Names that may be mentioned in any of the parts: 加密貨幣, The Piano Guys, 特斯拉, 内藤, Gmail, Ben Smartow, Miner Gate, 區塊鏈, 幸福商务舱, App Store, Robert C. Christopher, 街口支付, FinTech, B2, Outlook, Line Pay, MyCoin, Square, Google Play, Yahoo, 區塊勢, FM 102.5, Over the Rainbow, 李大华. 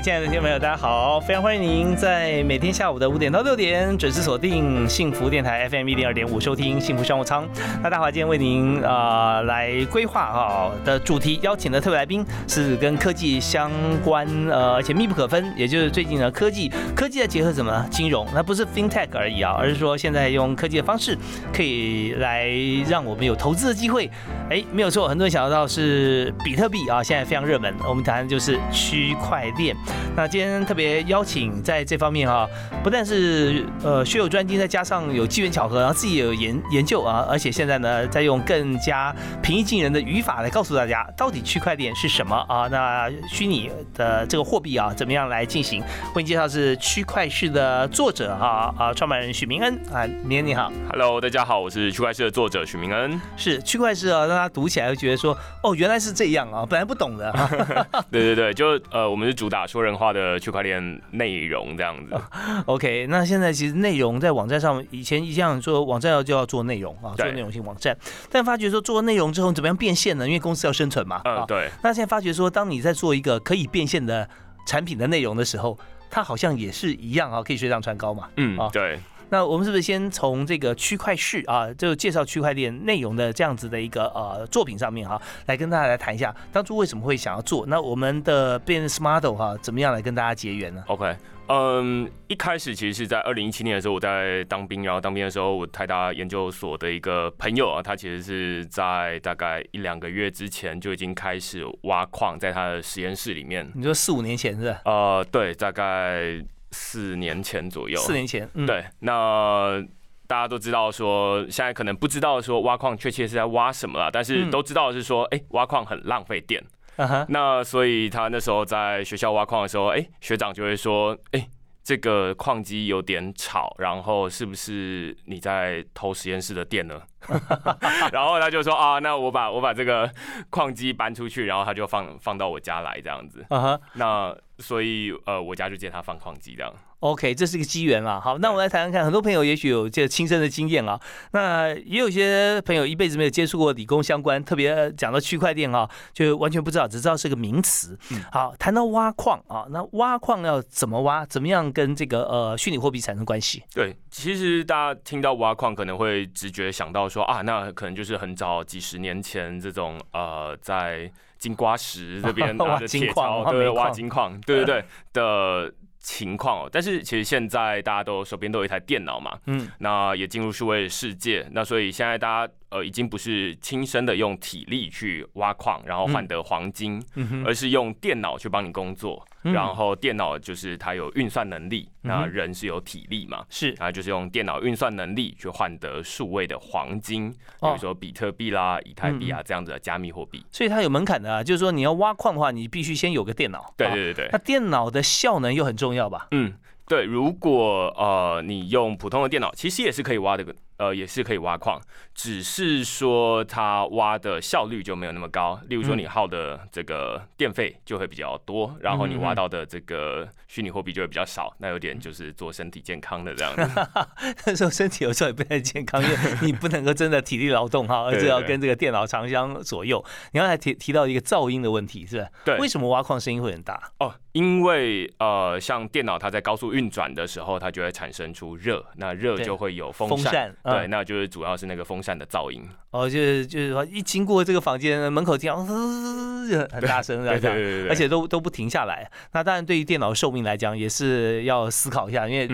亲爱的听众朋友，大家好，非常欢迎您在每天下午的5点到6点准时锁定幸福电台 FM 102.5，收听幸福商务舱。那大华今天为您来规划的主题，邀请的特别来宾是跟科技相关，而且密不可分，也就是最近呢科技在结合什么金融，那不是 FinTech 而已啊，而是说现在用科技的方式可以来让我们有投资的机会。哎，没有错，很多人想到是比特币啊，现在非常热门。我们谈的就是区块链。那今天特别邀请在这方面不但是学有专精，再加上有机缘巧合，然后自己也有研究啊，而且现在呢在用更加平易近人的语法来告诉大家到底区块链是什么啊？那虚拟的这个货币啊，怎么样来进行？为您介绍是区块市的作者创办人许明恩啊，明恩你好 ，Hello， 大家好，我是区块市的作者许明恩。是区块市啊，让大家读起来会觉得说哦，原来是这样啊，本来不懂的。对，就我们是主打说人化的区块链内容这样子。OK， 那现在其实内容在网站上，以前一样说网站就要做内容啊，做内容性网站。但发觉说做内容之后怎么样变现呢？因为公司要生存嘛。对。那现在发觉说，当你在做一个可以变现的产品的内容的时候，它好像也是一样啊，可以水涨船高嘛。嗯，对。那我们是不是先从这个区块市啊，就介绍区块链内容的这样子的一个作品上面来跟大家来谈一下当初为什么会想要做？那我们的 Ben Smartow 怎么样来跟大家结缘呢 ？OK， 一开始其实是在2017年的时候，我在当兵，然后当兵的时候，我台大研究所的一个朋友啊，他其实是在大概1-2个月之前就已经开始挖矿，在他的实验室里面。你说4-5年前是吧？对，大概。4年前左右，4年前，对。那大家都知道说，现在可能不知道说挖矿确切是在挖什么啦，但是都知道的是说，挖矿很浪费电。那所以他那时候在学校挖矿的时候，学长就会说，这个矿机有点吵，然后是不是你在偷实验室的电呢？然后他就说啊，那我把这个矿机搬出去，然后他就放到我家来这样子。那所以我家就借他放矿机这样。OK， 这是一个机缘啦。好，那我们来谈谈看，很多朋友也许有这个亲身的经验啊。那也有些朋友一辈子没有接触过理工相关，特别讲到区块链就完全不知道，只知道是个名词。好，谈到挖矿那挖矿要怎么挖？怎么样跟这个虚拟货币产生关系？对，其实大家听到挖矿可能会直觉想到说啊，那可能就是很早几10年前这种在金瓜石这边拿着铁锹对挖金矿，对的。情况但是其实现在大家都手边都有一台电脑嘛，那也进入数位世界，那所以现在大家已经不是亲身的用体力去挖矿，然后换得黄金，而是用电脑去帮你工作，然后电脑就是它有运算能力，那人是有体力嘛，是，然后就是用电脑运算能力去换得数位的黄金，比如说比特币啦、以太币啊这样子的加密货币。所以它有门槛的就是说你要挖矿的话，你必须先有个电脑。对。那电脑的效能又很重要吧？对，如果你用普通的电脑，其实也是可以挖的，也是可以挖矿，只是说它挖的效率就没有那么高。例如说，你耗的这个电费就会比较多，然后你挖到的这个虚拟货币就会比较少，那有点就是做身体健康的这样子。那时候身体有时候也不太健康，因为你不能够真的体力劳动而且要跟这个电脑长相左右。你刚才提到一个噪音的问题，是吧？对，为什么挖矿声音会很大？因为像电脑它在高速运转的时候，它就会产生出热，那热就会有风扇，对，那就是主要是那个风扇的噪音。就是说一经过这个房间门口听到很大声，对，而且都不停下来。那当然，对于电脑寿命来讲，也是要思考一下，因为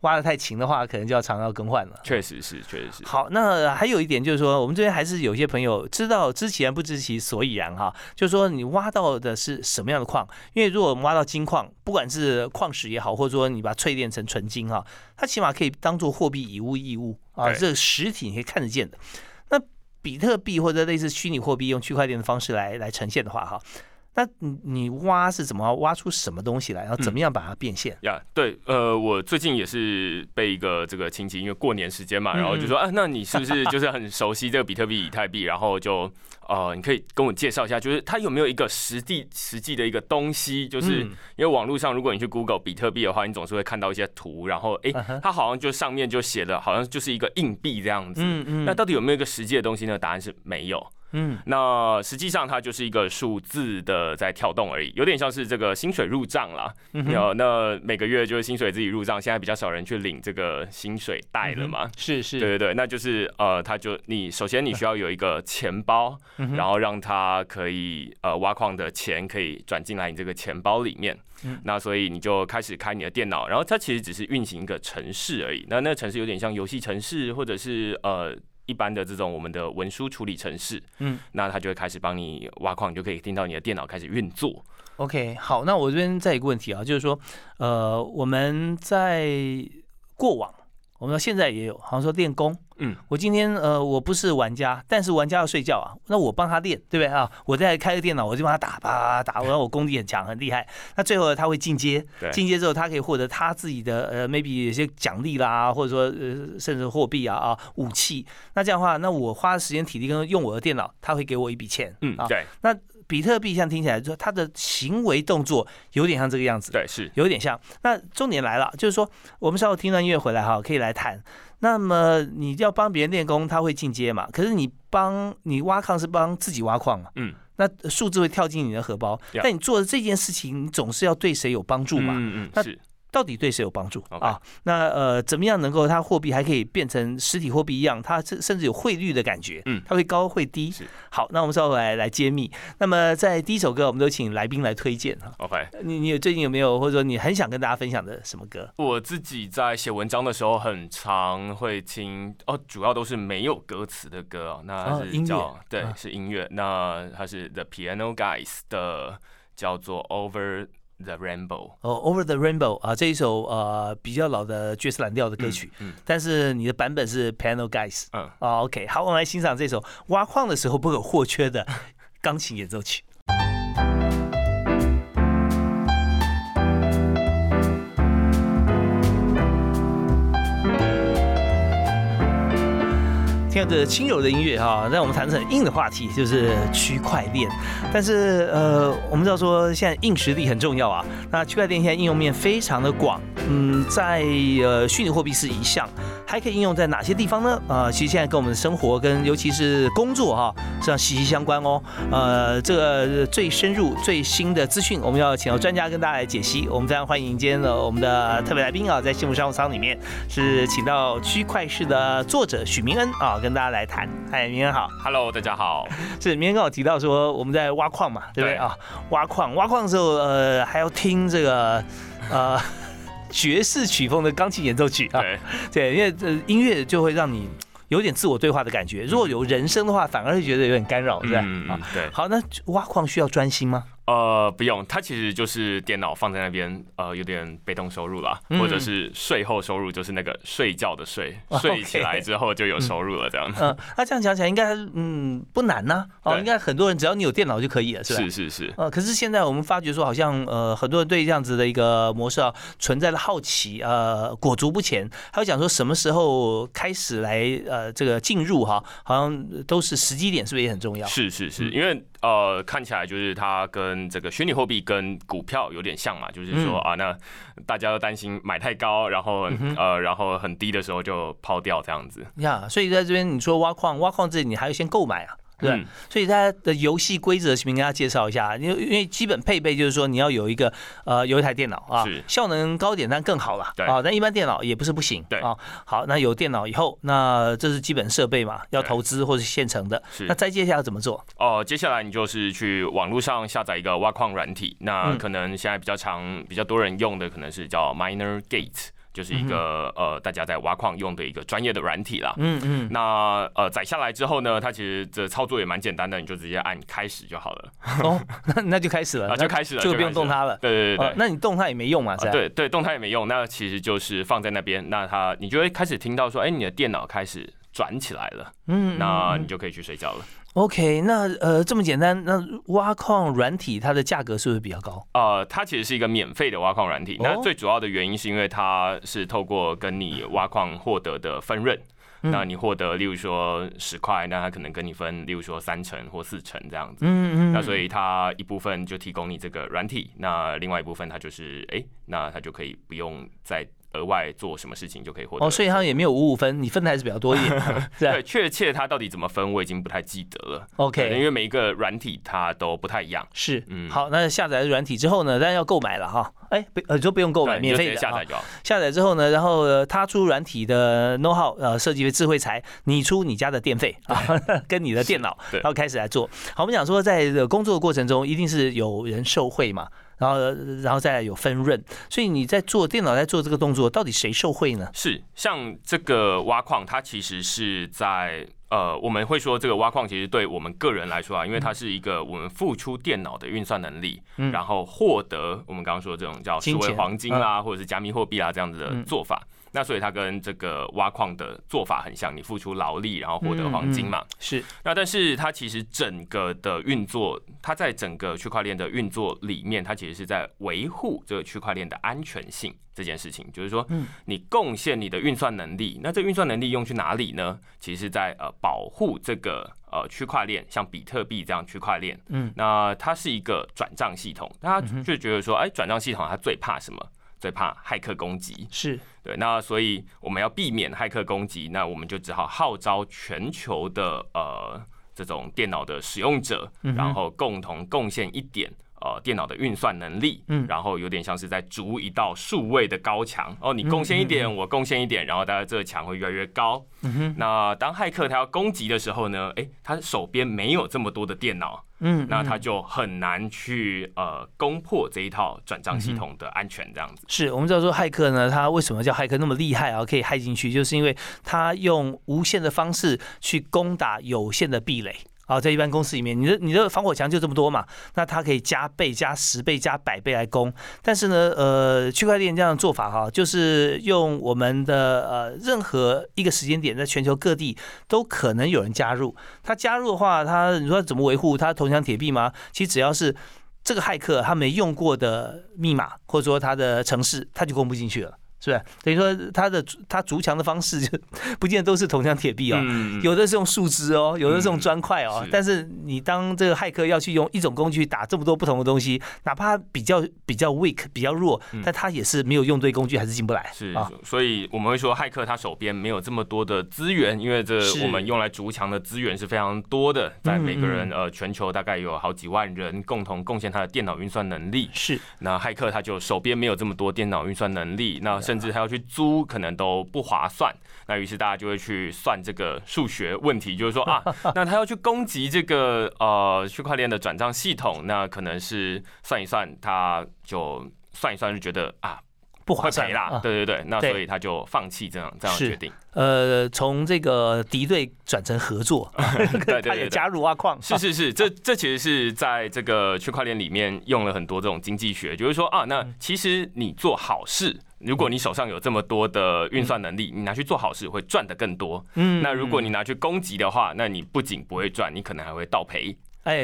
挖得太勤的话，可能就要常要更换了。确实是。好，那还有一点就是说，我们这边还是有些朋友知道知其然不知其所以然就是说你挖到的是什么样的矿，因为如果我们挖到金矿，不管是矿石也好，或者说你把它淬炼成纯金它起码可以当做货币以物易物这个实体你可以看得见的。那比特币或者类似虚拟货币用区块链的方式来呈现的话哈，那你挖是怎么挖出什么东西来，然后怎么样把它变现？对，我最近也是被一个这个亲戚，因为过年时间嘛，然后就说啊，那你是不是就是很熟悉这个比特币、以太币？然后就你可以跟我介绍一下，就是它有没有一个实际的一个东西？就是因为网络上，如果你去 Google 比特币的话，你总是会看到一些图，然后它好像就上面就写的，好像就是一个硬币这样子。那到底有没有一个实际的东西呢？答案是没有。那实际上它就是一个数字的在跳动而已，有点像是这个薪水入账啦。那每个月就是薪水自己入账，现在比较少人去领这个薪水袋了嘛。是，对对对，那就是你首先你需要有一个钱包，然后让它可以挖矿的钱可以转进来你这个钱包里面。那所以你就开始开你的电脑，然后它其实只是运行一个程式而已。那程式有点像游戏程式，或者是一般的这种我们的文书处理程式，那它就会开始帮你挖矿，你就可以听到你的电脑开始运作。OK， 好，那我这边再一个问题啊，就是说，我们在过往，我们到现在也有，好像说练功，我今天我不是玩家，但是玩家要睡觉啊，那我帮他练，对不对啊？我再开个电脑，我就帮他打，然后我功力很强，很厉害。那最后他会进阶，进阶之后他可以获得他自己的maybe 有些奖励啦，或者说甚至货币啊武器。那这样的话，那我花时间体力跟用我的电脑，他会给我一笔钱。那比特币像听起来说，它的行为动作有点像这个样子，对，是有点像。那重点来了，就是说我们稍后听到音乐回来哈，可以来谈。那么你要帮别人练功，他会进阶嘛？可是你挖矿是帮自己挖矿嘛？那数字会跳进你的荷包，但你做的这件事情，你总是要对谁有帮助嘛？那到底对谁有帮助啊？那怎么样能够它货币还可以变成实体货币一样？它甚至有汇率的感觉，它会高会低。好，那我们稍后来揭秘。那么在第一首歌，我们都请来宾来推荐哈。OK， 你最近有没有，或者说你很想跟大家分享的什么歌？我自己在写文章的时候，很常会听主要都是没有歌词的歌哦。那是叫对，是音乐。那它是 The Piano Guys 的，叫做 Over the Rainbow， Over the Rainbow 啊，这一首比较老的爵士蓝调的歌曲，但是你的版本是 Piano Guys， OK， 好，我们来欣赏这首挖矿的时候不可或缺的钢琴演奏曲。听着轻柔的音乐哈，让我们谈很硬的话题，就是区块链。但是我们知道说现在硬实力很重要啊。那区块链现在应用面非常的广，在虚拟货币是一项，还可以应用在哪些地方呢？其实现在跟我们的生活跟尤其是工作哈，这样息息相关哦。这个最深入最新的资讯，我们要请到专家跟大家来解析。我们非常欢迎今天我们的特别来宾啊，在幸福商务舱里面是请到区块市的作者许明恩啊。跟大家来谈，嗨，明恩好 ，Hello， 大家好。是明恩跟我提到说，我们在挖矿嘛，对不对啊？挖矿的时候，还要听这个爵士曲风的钢琴演奏曲啊，对，因为音乐就会让你有点自我对话的感觉。如果有人声的话，反而会觉得有点干扰，对不对？对。好，那挖矿需要专心吗？不用，它其实就是电脑放在那边，有点被动收入啦，或者是税后收入，就是那个睡觉的税，睡起来之后就有收入了这样。那这样讲起来应该不难呐，应该很多人只要你有电脑就可以了，是吧？是。可是现在我们发觉说，好像很多人对这样子的一个模式啊存在了好奇，裹足不前，还有讲说什么时候开始来这个进入哈，好像都是时机点，是不是也很重要？是，因为看起来就是它跟这个虚拟货币跟股票有点像嘛，就是说那大家都担心买太高，然后然后很低的时候就抛掉这样子。所以在这边你说挖矿这里你还要先购买啊。对，所以它的游戏规则，请您跟大家介绍一下。因为基本配备就是说，你要有一个有一台电脑啊，效能高点但更好了。但一般电脑也不是不行。好，那有电脑以后，那这是基本设备嘛，要投资或是现成的。那再接下来怎么做？接下来你就是去网络上下载一个挖矿软体。那可能现在比较多人用的可能是叫 Miner Gate。就是一个大家在挖矿用的一个专业的软体啦。那载下来之后呢，它其实这操作也蛮简单的，你就直接按开始就好了。那就开始了，就不用动它了。对。那你动它也没用嘛？对，动它也没用。那其实就是放在那边，那你就会开始听到说，你的电脑开始转起来了，嗯，那你就可以去睡觉了。OK， 那这么简单，那挖矿软体它的价格是不是比较高？它其实是一个免费的挖矿软体，那最主要的原因是因为它是透过跟你挖矿获得的分润。那你获得，例如说10块，那他可能跟你分，例如说3成或4成这样子。嗯嗯。那所以他一部分就提供你这个软体，那另外一部分他就是，那他就可以不用再额外做什么事情就可以获得。哦，所以他也没有55分，你分的还是比较多一点。对，确切他到底怎么分，我已经不太记得了。OK， 因为每一个软体它都不太一样。是，嗯，好，那下载软体之后呢，当然要购买了哈。就不用购买，免费的啊。下载之后呢，然后他出软体的 know-how， 设计智慧财，你出你家的电费啊，跟你的电脑，然后开始来做。好，我们讲说，在工作的过程中，一定是有人受惠嘛，然后再来有分润，所以你在做电脑在做这个动作，到底谁受惠呢？是像这个挖矿，它其实是在。我们会说这个挖矿其实对我们个人来说啊，因为它是一个我们付出电脑的运算能力，然后获得我们刚刚说的这种叫数位黄金啦，或者是加密货币啊这样子的做法。那所以它跟这个挖矿的做法很像，你付出劳力然后获得黄金嘛。是。那但是它其实整个的运作，它在整个区块链的运作里面，它其实是在维护这个区块链的安全性。这件事情就是说，你贡献你的运算能力，那这运算能力用去哪里呢？其实是在保护这个区块链，像比特币这样区块链，那它是一个转账系统，大家就觉得说，转账系统它最怕什么？最怕骇客攻击，是对。那所以我们要避免骇客攻击，那我们就只好号召全球的这种电脑的使用者，然后共同贡献一点。电脑的运算能力，然后有点像是在筑一道数位的高墙。哦，你贡献一点，我贡献一点，然后大家这个墙会越来越高。那当骇客他要攻击的时候呢，他手边没有这么多的电脑，那他就很难去攻破这一套转账系统的安全，这样子。是我们知道说骇客呢，他为什么叫骇客那么厉害啊？可以骇进去，就是因为他用无限的方式去攻打有限的壁垒。好，在一般公司里面，你的防火墙就这么多嘛，那它可以加倍、加10倍、加100倍来攻。但是呢，区块链这样的做法哈，就是用我们的任何一个时间点，在全球各地都可能有人加入。他加入的话，你说怎么维护？他铜墙铁壁吗？其实只要是这个骇客他没用过的密码，或者说他的程式，他就攻不进去了。是不是等于说他筑墙的方式就不见得都是铜墙铁壁哦，有的是用树枝哦，有的是用砖块哦，但是你当这个骇客要去用一种工具打这么多不同的东西，哪怕比较 weak 比较弱，但他也是没有用对工具还是进不来。是，所以我们会说骇客他手边没有这么多的资源，因为这我们用来筑墙的资源是非常多的，在每个人全球大概有好几万人共同贡献他的电脑运算能力。是，那骇客他就手边没有这么多电脑运算能力，那甚至还要去租，可能都不划算。那于是大家就会去算这个数学问题，就是说那他要去攻击这个区块链的转账系统，那可能是算一算，他就算一算就觉得不划算啦，对，那所以他就放弃这样决定。从这个敌对转成合作，他也加入挖矿。是，这其实是在这个区块链里面用了很多这种经济学，就是说那其实你做好事。如果你手上有这么多的运算能力，你拿去做好事会赚得更多。那如果你拿去攻击的话，那你不仅不会赚，你可能还会倒赔。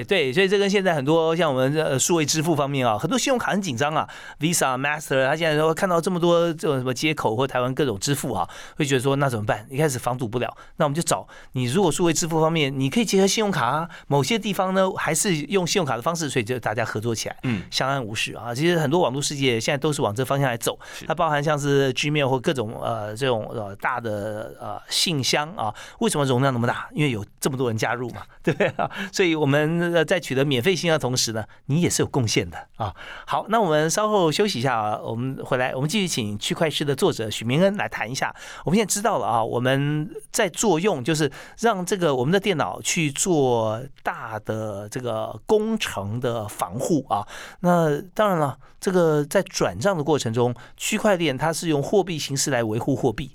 对，所以这跟现在很多像我们数位支付方面啊，很多信用卡很紧张啊 ，Visa、Master， 他现在说看到这么多这种什么接口或台湾各种支付啊，会觉得说那怎么办？一开始防堵不了，那我们就找你。如果数位支付方面，你可以结合信用卡啊，某些地方呢还是用信用卡的方式，所以就大家合作起来，相安无事啊。其实很多网络世界现在都是往这方向来走，它包含像是 Gmail 或各种这种大的信箱啊，为什么容量那么大？因为有这么多人加入嘛，对不对啊？所以我们。在取得免费信号的同时呢，你也是有贡献的啊。好，那我们稍后休息一下啊，我们回来，我们继续请区块市的作者许明恩来谈一下。我们现在知道了啊，我们在作用就是让这个我们的电脑去做大的这个工程的防护啊。那当然了，这个在转账的过程中，区块链它是用货币形式来维护货币。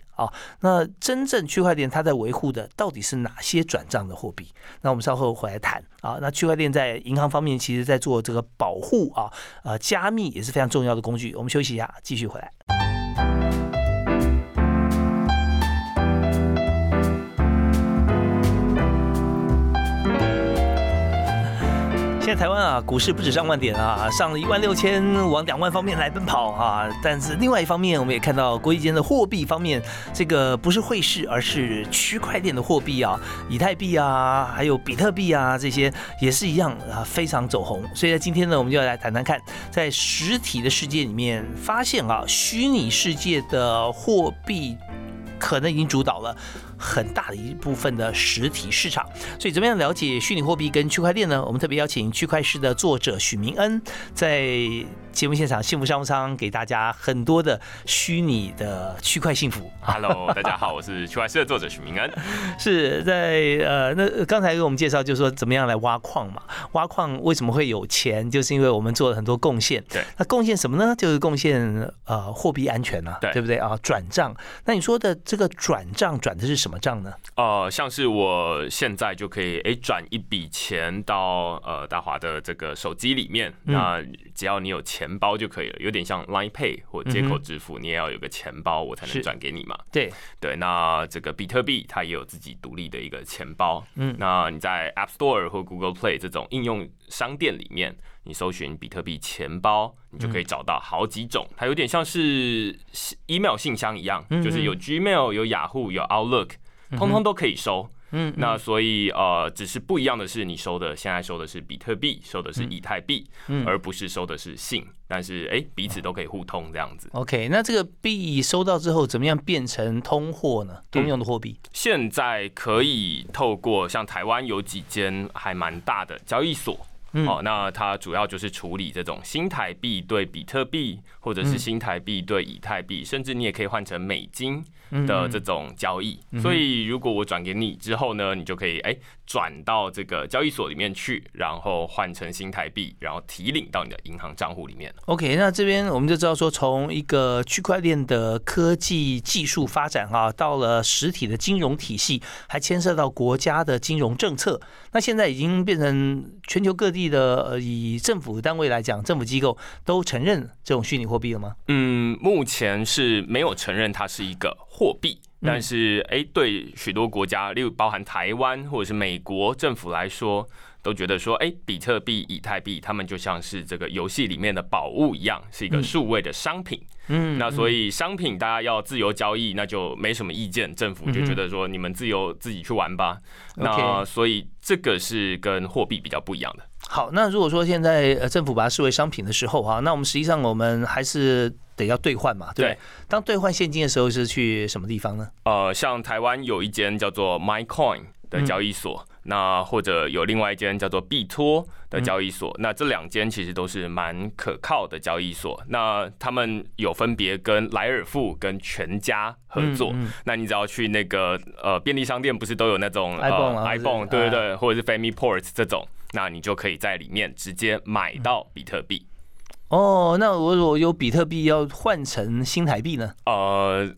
那真正区块链它在维护的到底是哪些转账的货币？那我们稍后回来谈啊。那区块链在银行方面，其实在做这个保护啊，加密也是非常重要的工具。我们休息一下，继续回来。现在台湾啊，股市不止上万点啊，上了16000往2万方面来奔跑啊。但是另外一方面，我们也看到国际间的货币方面，这个不是汇市，而是区块链的货币啊，以太币啊，还有比特币啊，这些也是一样啊，非常走红。所以在今天呢，我们就来谈谈看，在实体的世界里面发现啊，虚拟世界的货币可能已经主导了很大的一部分的实体市场，所以怎么样了解虚拟货币跟区块链呢？我们特别邀请区块市的作者许明恩在节目现场幸福商务舱给大家很多的虚拟的区块幸福。Hello， 大家好，我是区块市的作者许明恩。是在那刚才给我们介绍就是说怎么样来挖矿嘛，挖矿为什么会有钱？就是因为我们做了很多贡献。对，那贡献什么呢？就是贡献货币安全啊， 对不对啊？转账。那你说的这个转账转的是什么？呢像是我现在就可以转一笔钱到大华的这个手机里面，那只要你有钱包就可以了，有点像 Line Pay 或街口支付，你也要有个钱包我才能转给你嘛。对对，那这个比特币它也有自己独立的一个钱包，那你在 App Store 或 Google Play 这种应用商店里面，你搜寻比特币钱包，你就可以找到好几种，它有点像是 email 信箱一样，就是有 Gmail 有 Yahoo 有 Outlook。通通都可以收，那所以只是不一样的是，你收的现在收的是比特币，收的是以太币，而不是收的是信，但是彼此都可以互通这样子。OK， 那这个币收到之后，怎么样变成通货呢？通用的货币？现在可以透过像台湾有几间还蛮大的交易所。那它主要就是处理这种新台币对比特币，或者是新台币对以太币，甚至你也可以换成美金的这种交易。所以如果我转给你之后呢，你就可以转到这个交易所里面去，然后换成新台币，然后提领到你的银行账户里面。OK， 那这边我们就知道说，从一个区块链的科技技术发展啊，到了实体的金融体系，还牵涉到国家的金融政策。那现在已经变成全球各地的以政府单位来讲，政府机构都承认这种虚拟货币了吗？目前是没有承认它是一个货币，但是对许多国家，例如包含台湾或者是美国政府来说，都觉得说，比特币、以太币，他们就像是这个游戏里面的宝物一样，是一个数位的商品。那所以商品大家要自由交易，那就没什么意见，政府就觉得说，你们自由自己去玩吧。那所以这个是跟货币比较不一样的。好，那如果说现在政府把它视为商品的时候啊，那我们实际上我们还是得要兑换嘛， 对。当兑换现金的时候是去什么地方呢？像台湾有一间叫做 MyCoin 的交易所。那或者有另外一间叫做 B2 的交易所，那这两间其实都是蛮可靠的交易所。那他们有分别跟莱尔富跟全家合作。那你只要去那个便利商店，不是都有那种 iPhone 对对，或者是 FamilyPorts 这种，那你就可以在里面直接买到比特币。哦，那我如果有比特币要换成新台币呢？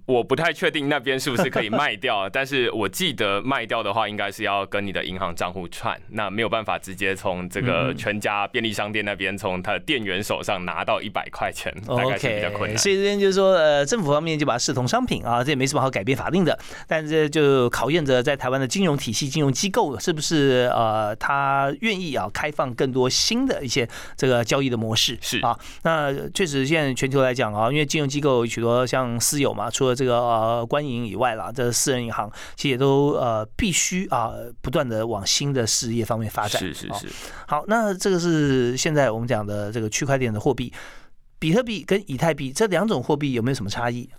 我不太确定那边是不是可以卖掉，但是我记得卖掉的话，应该是要跟你的银行账户串，那没有办法直接从这个全家便利商店那边从他的店员手上拿到100块钱，大概是比较困难。所以这边就是说，政府方面就把它视同商品啊，这也没什么好改变法令的，但是就考验着在台湾的金融体系、金融机构是不是他愿意啊开放更多新的一些这个交易的模式是啊。那确实，现在全球来讲啊，因为金融机构有许多像私有嘛，除了这个官营以外啦，这私人银行其实也都必须不断的往新的事业方面发展。是是是。好，那这个是现在我们讲的这个区块链的货币，比特币跟以太币这两种货币有没有什么差异？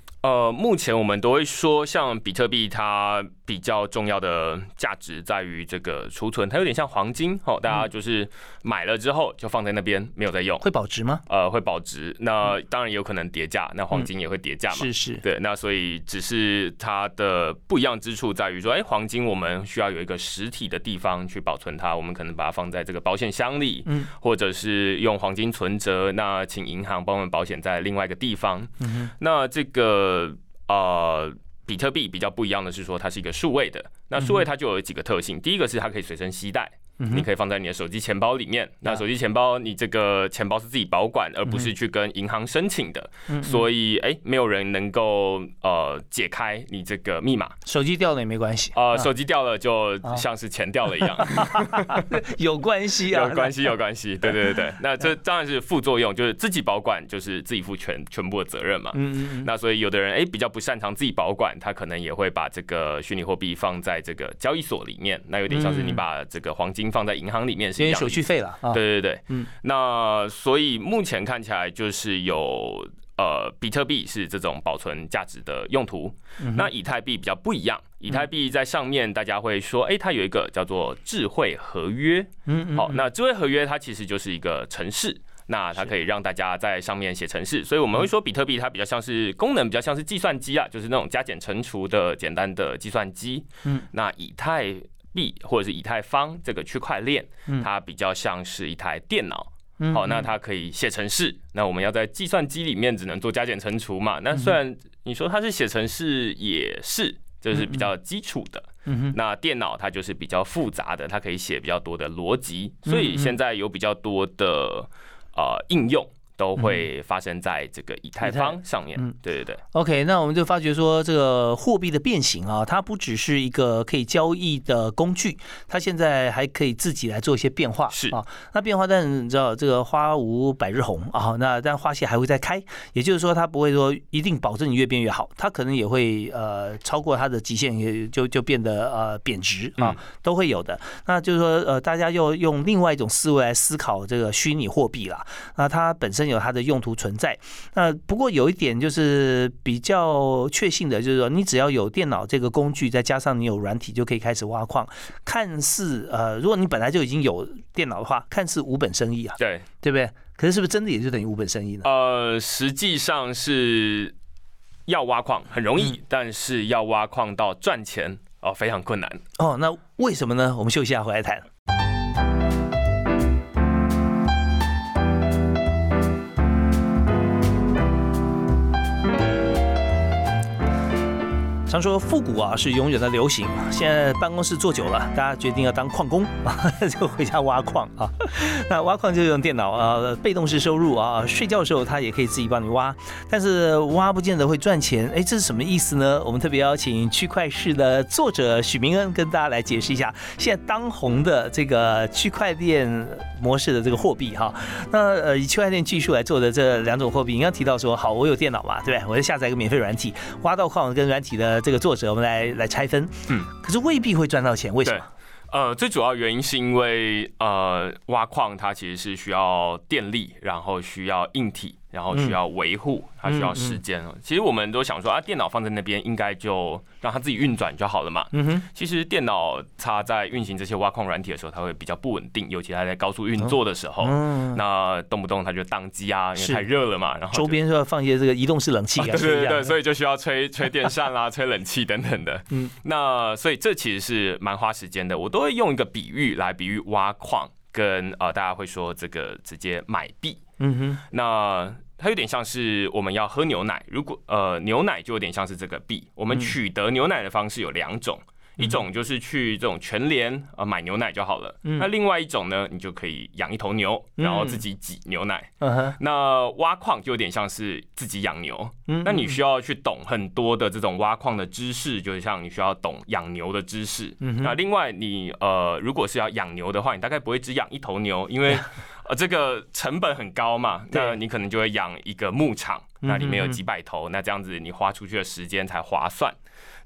目前我们都会说，像比特币它比较重要的价值在于这个储存，它有点像黄金，大家就是买了之后就放在那边没有在用。会保值吗？会保值，那当然也有可能跌价，那黄金也会跌价嘛。是是。对，那所以只是它的不一样之处在于说，黄金我们需要有一个实体的地方去保存它，我们可能把它放在这个保险箱里，或者是用黄金存折，那请银行帮我们保险在另外一个地方。那这个比特币比较不一样的是说，它是一个数位的。那数位它就有几个特性，第一个是它可以随身携带，你可以放在你的手机钱包里面。那手机钱包，你这个钱包是自己保管，而不是去跟银行申请的。所以，没有人能够解开你这个密码。手机掉了也没关系。手机掉了就像是钱掉了一样。有关系啊，有关系，有关系。对对对对，那这当然是副作用，就是自己保管，就是自己负全部的责任嘛。那所以有的人比较不擅长自己保管，他可能也会把这个虚拟货币放在这个交易所里面。那有点像是你把这个黄金放在银行里面是一样的，因为手续费了。对对对，那所以目前看起来就是有比特币是这种保存价值的用途，那以太币比较不一样。以太币在上面大家会说，它有一个叫做智慧合约。好，那智慧合约它其实就是一个程式。那它可以让大家在上面写程式，所以我们会说比特币它比较像是功能比较像是计算机啊，就是那种加减乘除的简单的计算机。那以太币或者是以太坊这个区块链，它比较像是一台电脑。好，那它可以写程式。那我们要在计算机里面只能做加减乘除嘛。那虽然你说它是写程式也是，就是比较基础的。那电脑它就是比较复杂的，它可以写比较多的逻辑，所以现在有比较多的应用都会发生在这个以太坊上面，对对对。OK， 那我们就发觉说，这个货币的变形啊，它不只是一个可以交易的工具，它现在还可以自己来做一些变化。是啊，那变化，但你知道这个花无百日红啊，那但花谢还会再开，也就是说，它不会说一定保证你越变越好，它可能也会超过它的极限，也就变得贬值啊，都会有的。那就是说大家要用另外一种思维来思考这个虚拟货币啦，那它本身有它的用途存在。那不过有一点就是比较确信的，就是说你只要有电脑这个工具，再加上你有软体，就可以开始挖矿。看似如果你本来就已经有电脑的话，看似无本生意啊，对对不对？可是是不是真的也就等于无本生意呢？实际上是要挖矿很容易，但是要挖矿到赚钱非常困难。哦，那为什么呢？我们休息一下，回来谈。常说复古啊是永远的流行，现在办公室坐久了，大家决定要当矿工，就回家挖矿啊。那挖矿就用电脑啊，被动式收入啊，睡觉的时候他也可以自己帮你挖，但是挖不见得会赚钱。哎，这是什么意思呢？我们特别邀请区块市的作者许明恩跟大家来解释一下现在当红的这个区块链模式的这个货币哈。那以区块链技术来做的这两种货币，你刚提到说，好，我有电脑嘛，对不对？我就下载一个免费软体，挖到矿跟软体的这个作者，我们来拆分，可是未必会赚到钱，为什么？最主要原因是因为挖矿它其实是需要电力，然后需要硬体，然后需要维护，它需要时间。其实我们都想说啊，电脑放在那边应该就让它自己运转就好了嘛。其实电脑它在运行这些挖矿软体的时候，它会比较不稳定，尤其它在高速运作的时候，那动不动它就宕机啊，因为太热了嘛。然后周边就要放一些这个移动式冷气啊，对对对，所以就需要吹电扇啦，吹冷气等等的。那所以这其实是蛮花时间的。我都会用一个比喻来比喻挖矿，跟大家会说这个直接买币。那它有点像是我们要喝牛奶，如果牛奶就有点像是这个币。我们取得牛奶的方式有两种，一种就是去这种全联买牛奶就好了，那另外一种呢，你就可以养一头牛，然后自己挤牛奶。那挖矿就有点像是自己养牛，那你需要去懂很多的这种挖矿的知识，就像你需要懂养牛的知识。那另外你如果是要养牛的话，你大概不会只养一头牛，因为这个成本很高嘛，那你可能就会养一个牧场，那里面有几百头，那这样子你花出去的时间才划算。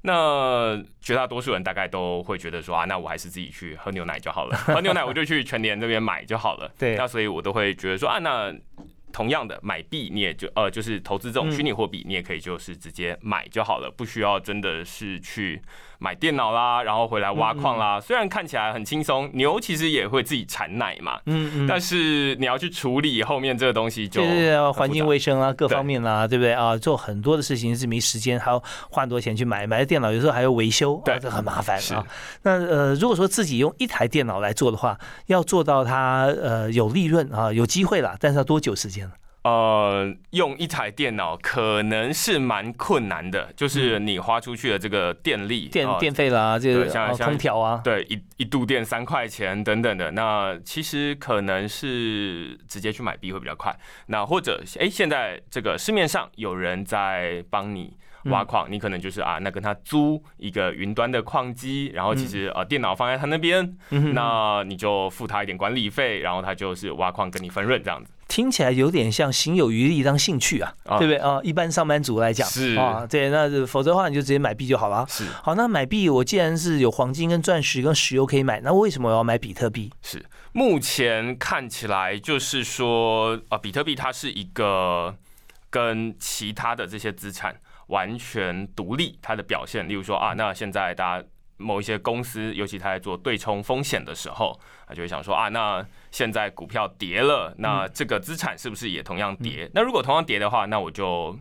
那绝大多数人大概都会觉得说啊，那我还是自己去喝牛奶就好了，喝牛奶我就去全联这边买就好了。对，那所以我都会觉得说啊，那同样的买币你也就是投资这种虚拟货币，你也可以就是直接买就好了，不需要真的是去买电脑啦，然后回来挖矿啦。虽然看起来很轻松，牛其实也会自己产奶嘛，但是你要去处理后面这个东西，就是环境卫生啊，各方面啦，对不对啊？做很多的事情是没时间，还要花很多钱去买电脑，有时候还要维修，对，这很麻烦啊。那如果说自己用一台电脑来做的话，要做到它有利润啊，有机会啦，但是要多久时间呢？用一台电脑可能是蛮困难的，就是你花出去的这个电力、电费啦，这个空调啊，对，一度电$3等等的。那其实可能是直接去买币会比较快。那或者，现在这个市面上有人在帮你挖矿，你可能就是啊，那跟他租一个云端的矿机，然后其实电脑放在他那边，那你就付他一点管理费，然后他就是挖矿跟你分润这样子。听起来有点像行有余力当兴趣 对不对啊？一般上班族来讲是啊，对，那否则的话你就直接买币就好了。是，好，那买币我既然是有黄金跟钻石跟石油可以买，那为什么我要买比特币？是，目前看起来就是说比特币它是一个跟其他的这些资产完全独立它的表现，例如说啊，那现在大家某一些公司，尤其他在做对冲风险的时候，他就会想说啊，那现在股票跌了，那这个资产是不是也同样跌？那如果同样跌的话，那我就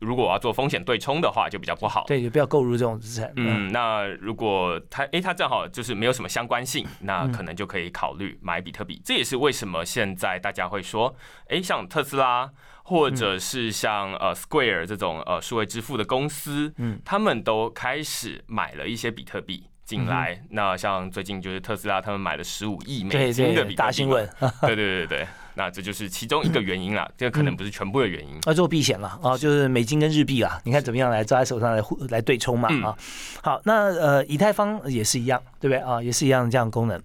如果我要做风险对冲的话，就比较不好。对，也不要购入这种资产。那如果它正好就是没有什么相关性，那可能就可以考虑买比特币。这也是为什么现在大家会说，像特斯拉或者是像Square 这种数位支付的公司，他们都开始买了一些比特币进来。那像最近就是特斯拉他们买了$15亿的比特币，大新闻。对。那这就是其中一个原因啦，这可能不是全部的原因。做避险了啊，就是美金跟日币啦，你看怎么样来抓在手上来对冲嘛啊。好，那以太坊也是一样，对不对啊？也是一样这样的功能。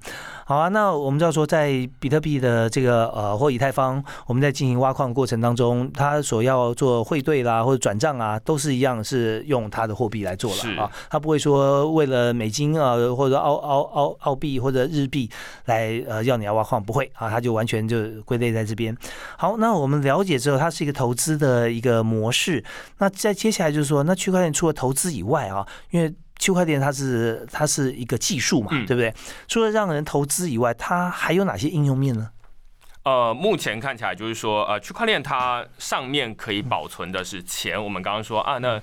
好啊，那我们知道说，在比特币的这个或以太坊，我们在进行挖矿过程当中，它所要做汇兑啦或者转账啊，都是一样是用它的货币来做了啊。它不会说为了美金啊或者澳币或者日币来要你要挖矿，不会啊，它就完全就类在这边。好，那我们了解之后，它是一个投资的一个模式。那再接下来就是说，那区块链除了投资以外啊，因为区块链它是一个技术嘛，对不对？除了让人投资以外，它还有哪些应用面呢？目前看起来就是说，区块链它上面可以保存的是钱。我们刚刚说啊，那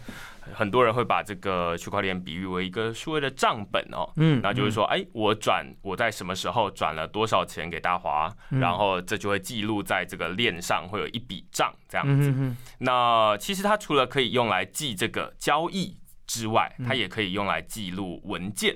很多人会把这个区块链比喻为一个数位的账本哦，那就是说，我在什么时候转了多少钱给大华，然后这就会记录在这个链上，会有一笔账这样子。那其实它除了可以用来记这个交易之外，它也可以用来记录文件。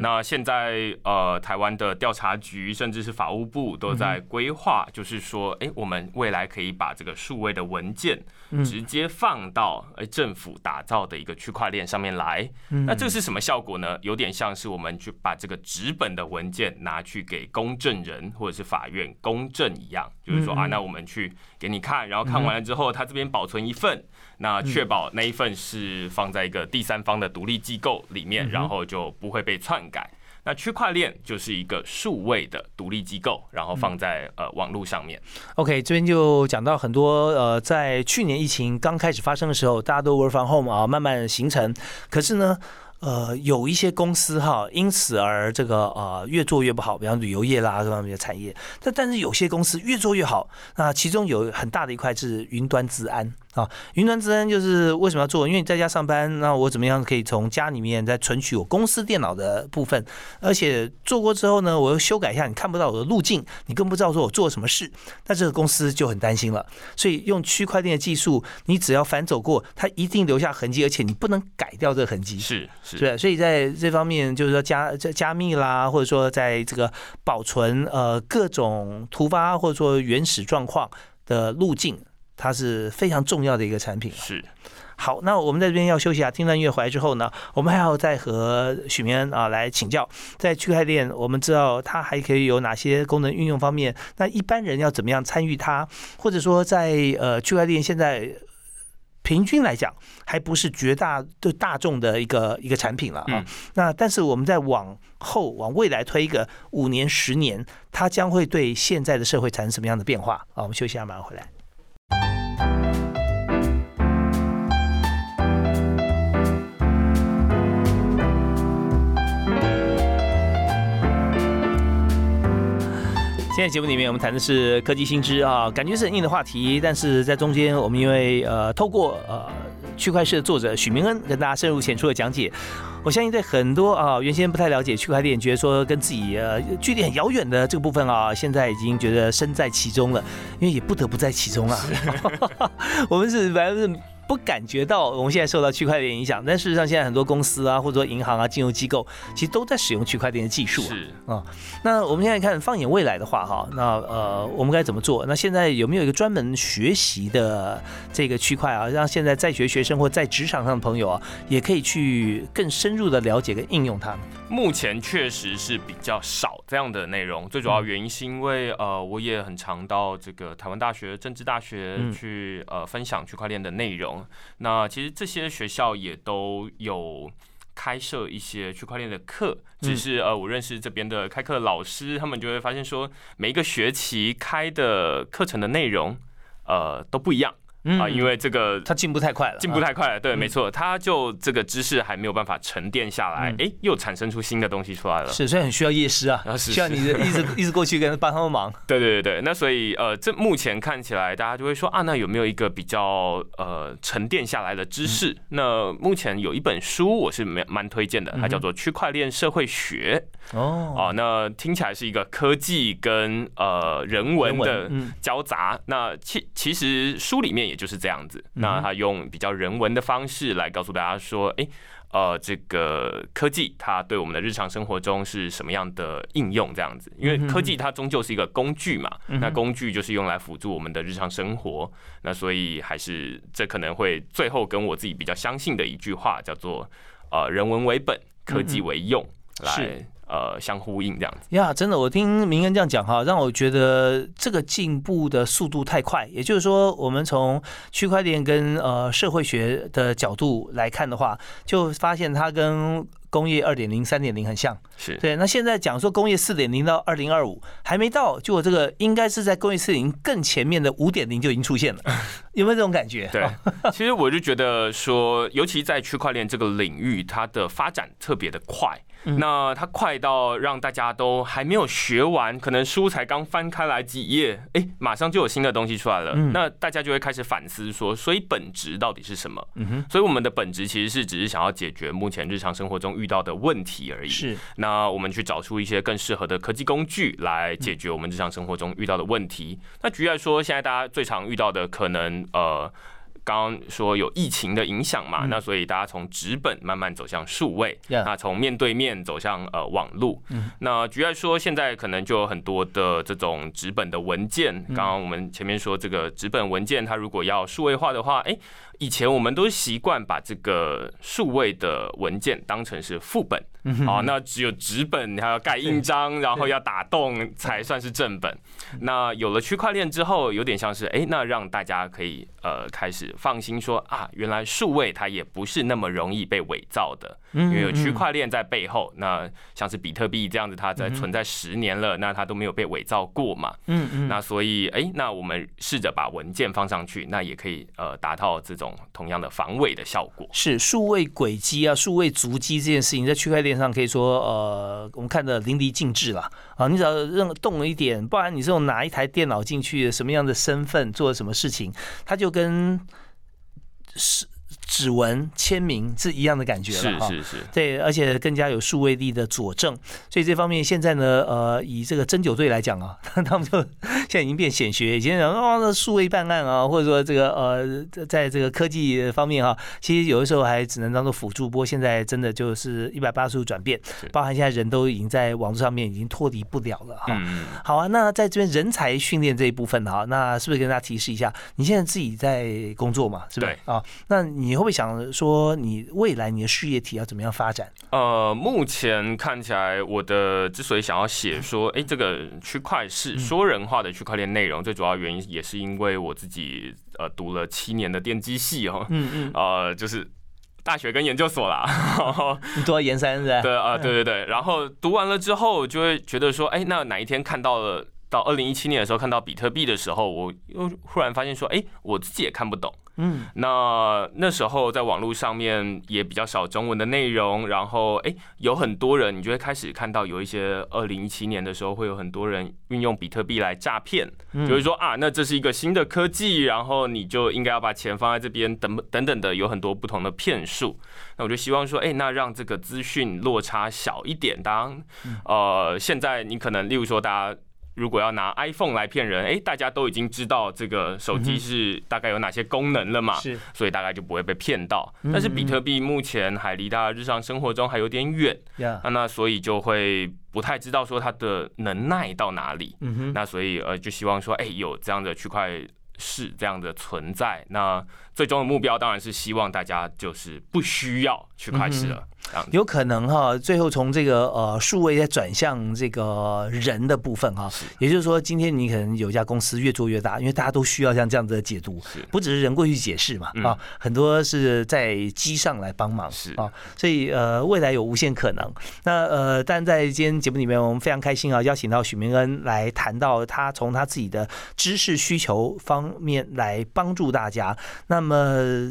那现在台湾的调查局甚至是法务部都在规划，就是说，我们未来可以把这个数位的文件直接放到政府打造的一个区块链上面来。那这是什么效果呢？有点像是我们去把这个纸本的文件拿去给公证人或者是法院公证一样，就是说啊，那我们去给你看，然后看完了之后，他这边保存一份，那确保那一份是放在一个第三方的独立机构里面，然后就不会被篡改。那区块链就是一个数位的独立机构，然后放在网络上面。OK， 这边就讲到很多在去年疫情刚开始发生的时候，大家都 work from home 慢慢形成。可是呢，有一些公司哈，因此而这个越做越不好，比方旅游业啦这方面的产业。但是有些公司越做越好，那其中有很大的一块是云端资安。云端资安就是为什么要做？因为你在家上班，那我怎么样可以从家里面再存取我公司电脑的部分？而且做过之后呢，我又修改一下，你看不到我的路径，你更不知道说我做了什么事。那这个公司就很担心了。所以用区块链的技术，你只要反走过，它一定留下痕迹，而且你不能改掉这个痕迹。是。所以在这方面，就是说加密啦，或者说在这个保存各种突发或者说原始状况的路径，它是非常重要的一个产品。是。好，那我们在这边要休息啊，听段音乐回来之后呢，我们还要再和许明恩来请教，在区块链我们知道它还可以有哪些功能运用方面，那一般人要怎么样参与它，或者说在区块链现在平均来讲还不是绝大对大众的一个产品了啊。那但是我们在往后往未来推一个5年10年，它将会对现在的社会产生什么样的变化啊？我们休息一下，马上回来。现在节目里面我们谈的是科技新知啊，感觉是很硬的话题，但是在中间我们因为透过区块链的作者许明恩跟大家深入浅出的讲解。我相信对很多原先不太了解区块链，觉得说跟自己距离很遥远的这个部分现在已经觉得身在其中了，因为也不得不在其中了。我们是反正是不感觉到我们现在受到区块链影响，但事实上现在很多公司或者说银行金融机构其实都在使用区块链的技术是那我们现在看放眼未来的话那我们该怎么做？那现在有没有一个专门学习的这个区块让现在在学学生或在职场上的朋友也可以去更深入的了解跟应用它？目前确实是比较少这样的内容，最主要原因是因为我也很常到这个台湾大学政治大学去分享区块链的内容。那其实这些学校也都有开设一些区块链的课，只是我认识这边的开课老师，他们就会发现说，每一个学期开的课程的内容都不一样。因为这个他进步太快了，对，没错，他就这个知识还没有办法沉淀下来，又产生出新的东西出来了，是，所以很需要业师是需要你一直过去跟帮他们忙，对对对，那所以这目前看起来，大家就会说那有没有一个比较沉淀下来的知识？那目前有一本书我是蛮推荐的，它叫做《区块链社会学》那听起来是一个科技跟人文的交杂，那其实书里面也就是这样子，那他用比较人文的方式来告诉大家说，这个科技它对我们的日常生活中是什么样的应用这样子，因为科技它终究是一个工具嘛，那工具就是用来辅助我们的日常生活，那所以还是这可能会最后跟我自己比较相信的一句话叫做人文为本，科技为用，来相呼应这样子呀，真的，我听明恩这样讲让我觉得这个进步的速度太快。也就是说，我们从区块链跟社会学的角度来看的话，就发现它跟工业 2.0、3.0 很像，是对。那现在讲说工业 4.0 到2025还没到，就我这个应该是在工业 4.0 更前面的 5.0 就已经出现了，有没有这种感觉？对，其实我就觉得说，尤其在区块链这个领域，它的发展特别的快。那它快到让大家都还没有学完，可能书才刚翻开来几页，马上就有新的东西出来了。那大家就会开始反思说，所以本质到底是什么？所以我们的本质其实是只是想要解决目前日常生活中遇到的问题而已。是，那我们去找出一些更适合的科技工具来解决我们日常生活中遇到的问题。那举例来说，现在大家最常遇到的可能刚刚说有疫情的影响嘛，那所以大家从纸本慢慢走向数位，那从面对面走向网路。那举例来说，现在可能就有很多的这种纸本的文件，刚刚我们前面说这个纸本文件，它如果要数位化的话，以前我们都习惯把这个数位的文件当成是副本，那只有纸本还要盖印章，然后要打洞才算是正本。那有了区块链之后，有点像是那让大家可以开始放心说原来数位它也不是那么容易被伪造的，因为有区块链在背后。那像是比特币这样子，它在存在10年了，那它都没有被伪造过嘛。那所以那我们试着把文件放上去，那也可以达到这种同样的防伪的效果。是数位轨迹数位足迹这件事情，在区块链上可以说我们看得淋漓尽致了你只要动了一点，不然你是用哪一台电脑进去，什么样的身份做什么事情，它就跟指纹签名是一样的感觉了，是，对，而且更加有数位力的佐证。所以这方面现在呢，以这个针灸队来讲他们就现在已经变显学，以前讲数位办案或者说这个在这个科技方面其实有的时候还只能当做辅助，不过现在真的就是180度转变，包含现在人都已经在网络上面已经脱离不了了好那在这边人才训练这一部分那是不是跟大家提示一下，你现在自己在工作嘛，是不是那你会不会想说，你未来你的事业体要怎么样发展？目前看起来，我的之所以想要写说，这个区块是说人话的区块链内容，最主要原因也是因为我自己读了7年的电机系就是大学跟研究所啦，你读到研三是吧？对对，然后读完了之后，就会觉得说，那哪一天看到了？到2017年的时候看到比特币的时候，我又忽然发现说，我自己也看不懂。嗯，那时候在网络上面也比较少中文的内容，然后有很多人，你就会开始看到有一些2017年的时候会有很多人运用比特币来诈骗，就是说啊，那这是一个新的科技，然后你就应该要把钱放在这边，等等的，有很多不同的骗术。那我就希望说，那让这个资讯落差小一点。当现在你可能例如说大家如果要拿 iPhone 来骗人，大家都已经知道这个手机是大概有哪些功能了嘛，所以大概就不会被骗到。但是比特币目前还离大家日常生活中还有点远，那所以就会不太知道说它的能耐到哪里。那所以就希望说，有这样的区块是这样的存在，那最终的目标当然是希望大家就是不需要去开始了，有可能哈，最后从这个数位再转向这个人的部分哈，也就是说，今天你可能有一家公司越做越大，因为大家都需要像这样子的解读，不只是人过去解释嘛，很多是在机上来帮忙，所以未来有无限可能。那但在今天节目里面，我们非常开心啊，邀请到许明恩来谈到他从他自己的知识需求方面来帮助大家。那么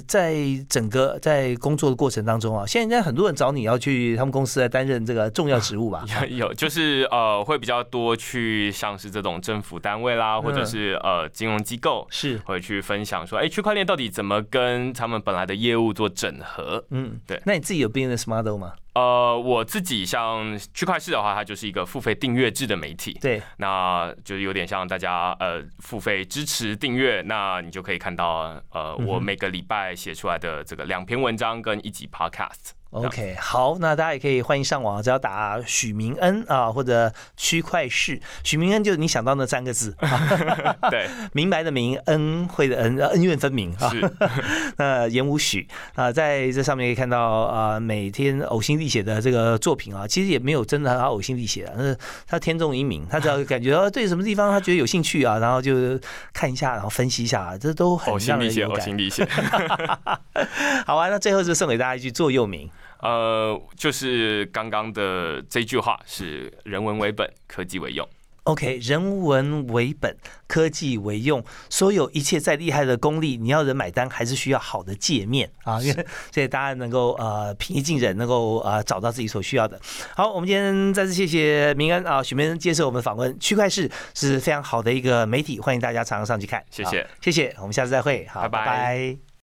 在整个在工作的过程当中啊，现在很多人找你要去他们公司来担任这个重要职务吧？有，就是会比较多去像是这种政府单位啦，或者是金融机构，是会去分享说，区块链到底怎么跟他们本来的业务做整合？对。那你自己有 Business Model 吗？我自己像区块市的话，它就是一个付费订阅制的媒体，对，那就有点像大家付费支持订阅，那你就可以看到我每个礼拜写出来的这个2篇文章跟1集 podcast。OK， 好，那大家也可以欢迎上网，只要打许明恩啊，或者区块市，许明恩就是你想到那3个字，对，明白的明，恩惠的恩，恩怨分明啊。那言无许啊，在这上面可以看到啊，每天呕心沥血的这个作品啊，其实也没有真的他呕心沥血，他天纵英明，他只要感觉到对什么地方他觉得有兴趣啊，然后就看一下，然后分析一下，这都很让人有感。呕心沥血，好啊，那最后就送给大家一句座右铭。就是刚刚的这句话是人文为本，科技为用。OK， 人文为本，科技为用。所有一切再厉害的功力，你要人买单，还是需要好的界面啊。所以大家能够平易近人，能够找到自己所需要的。好，我们今天再次谢谢明恩啊，许明恩接受我们的访问。区块市是非常好的一个媒体，欢迎大家常常上去看。谢谢，谢谢，我们下次再会。好，拜拜。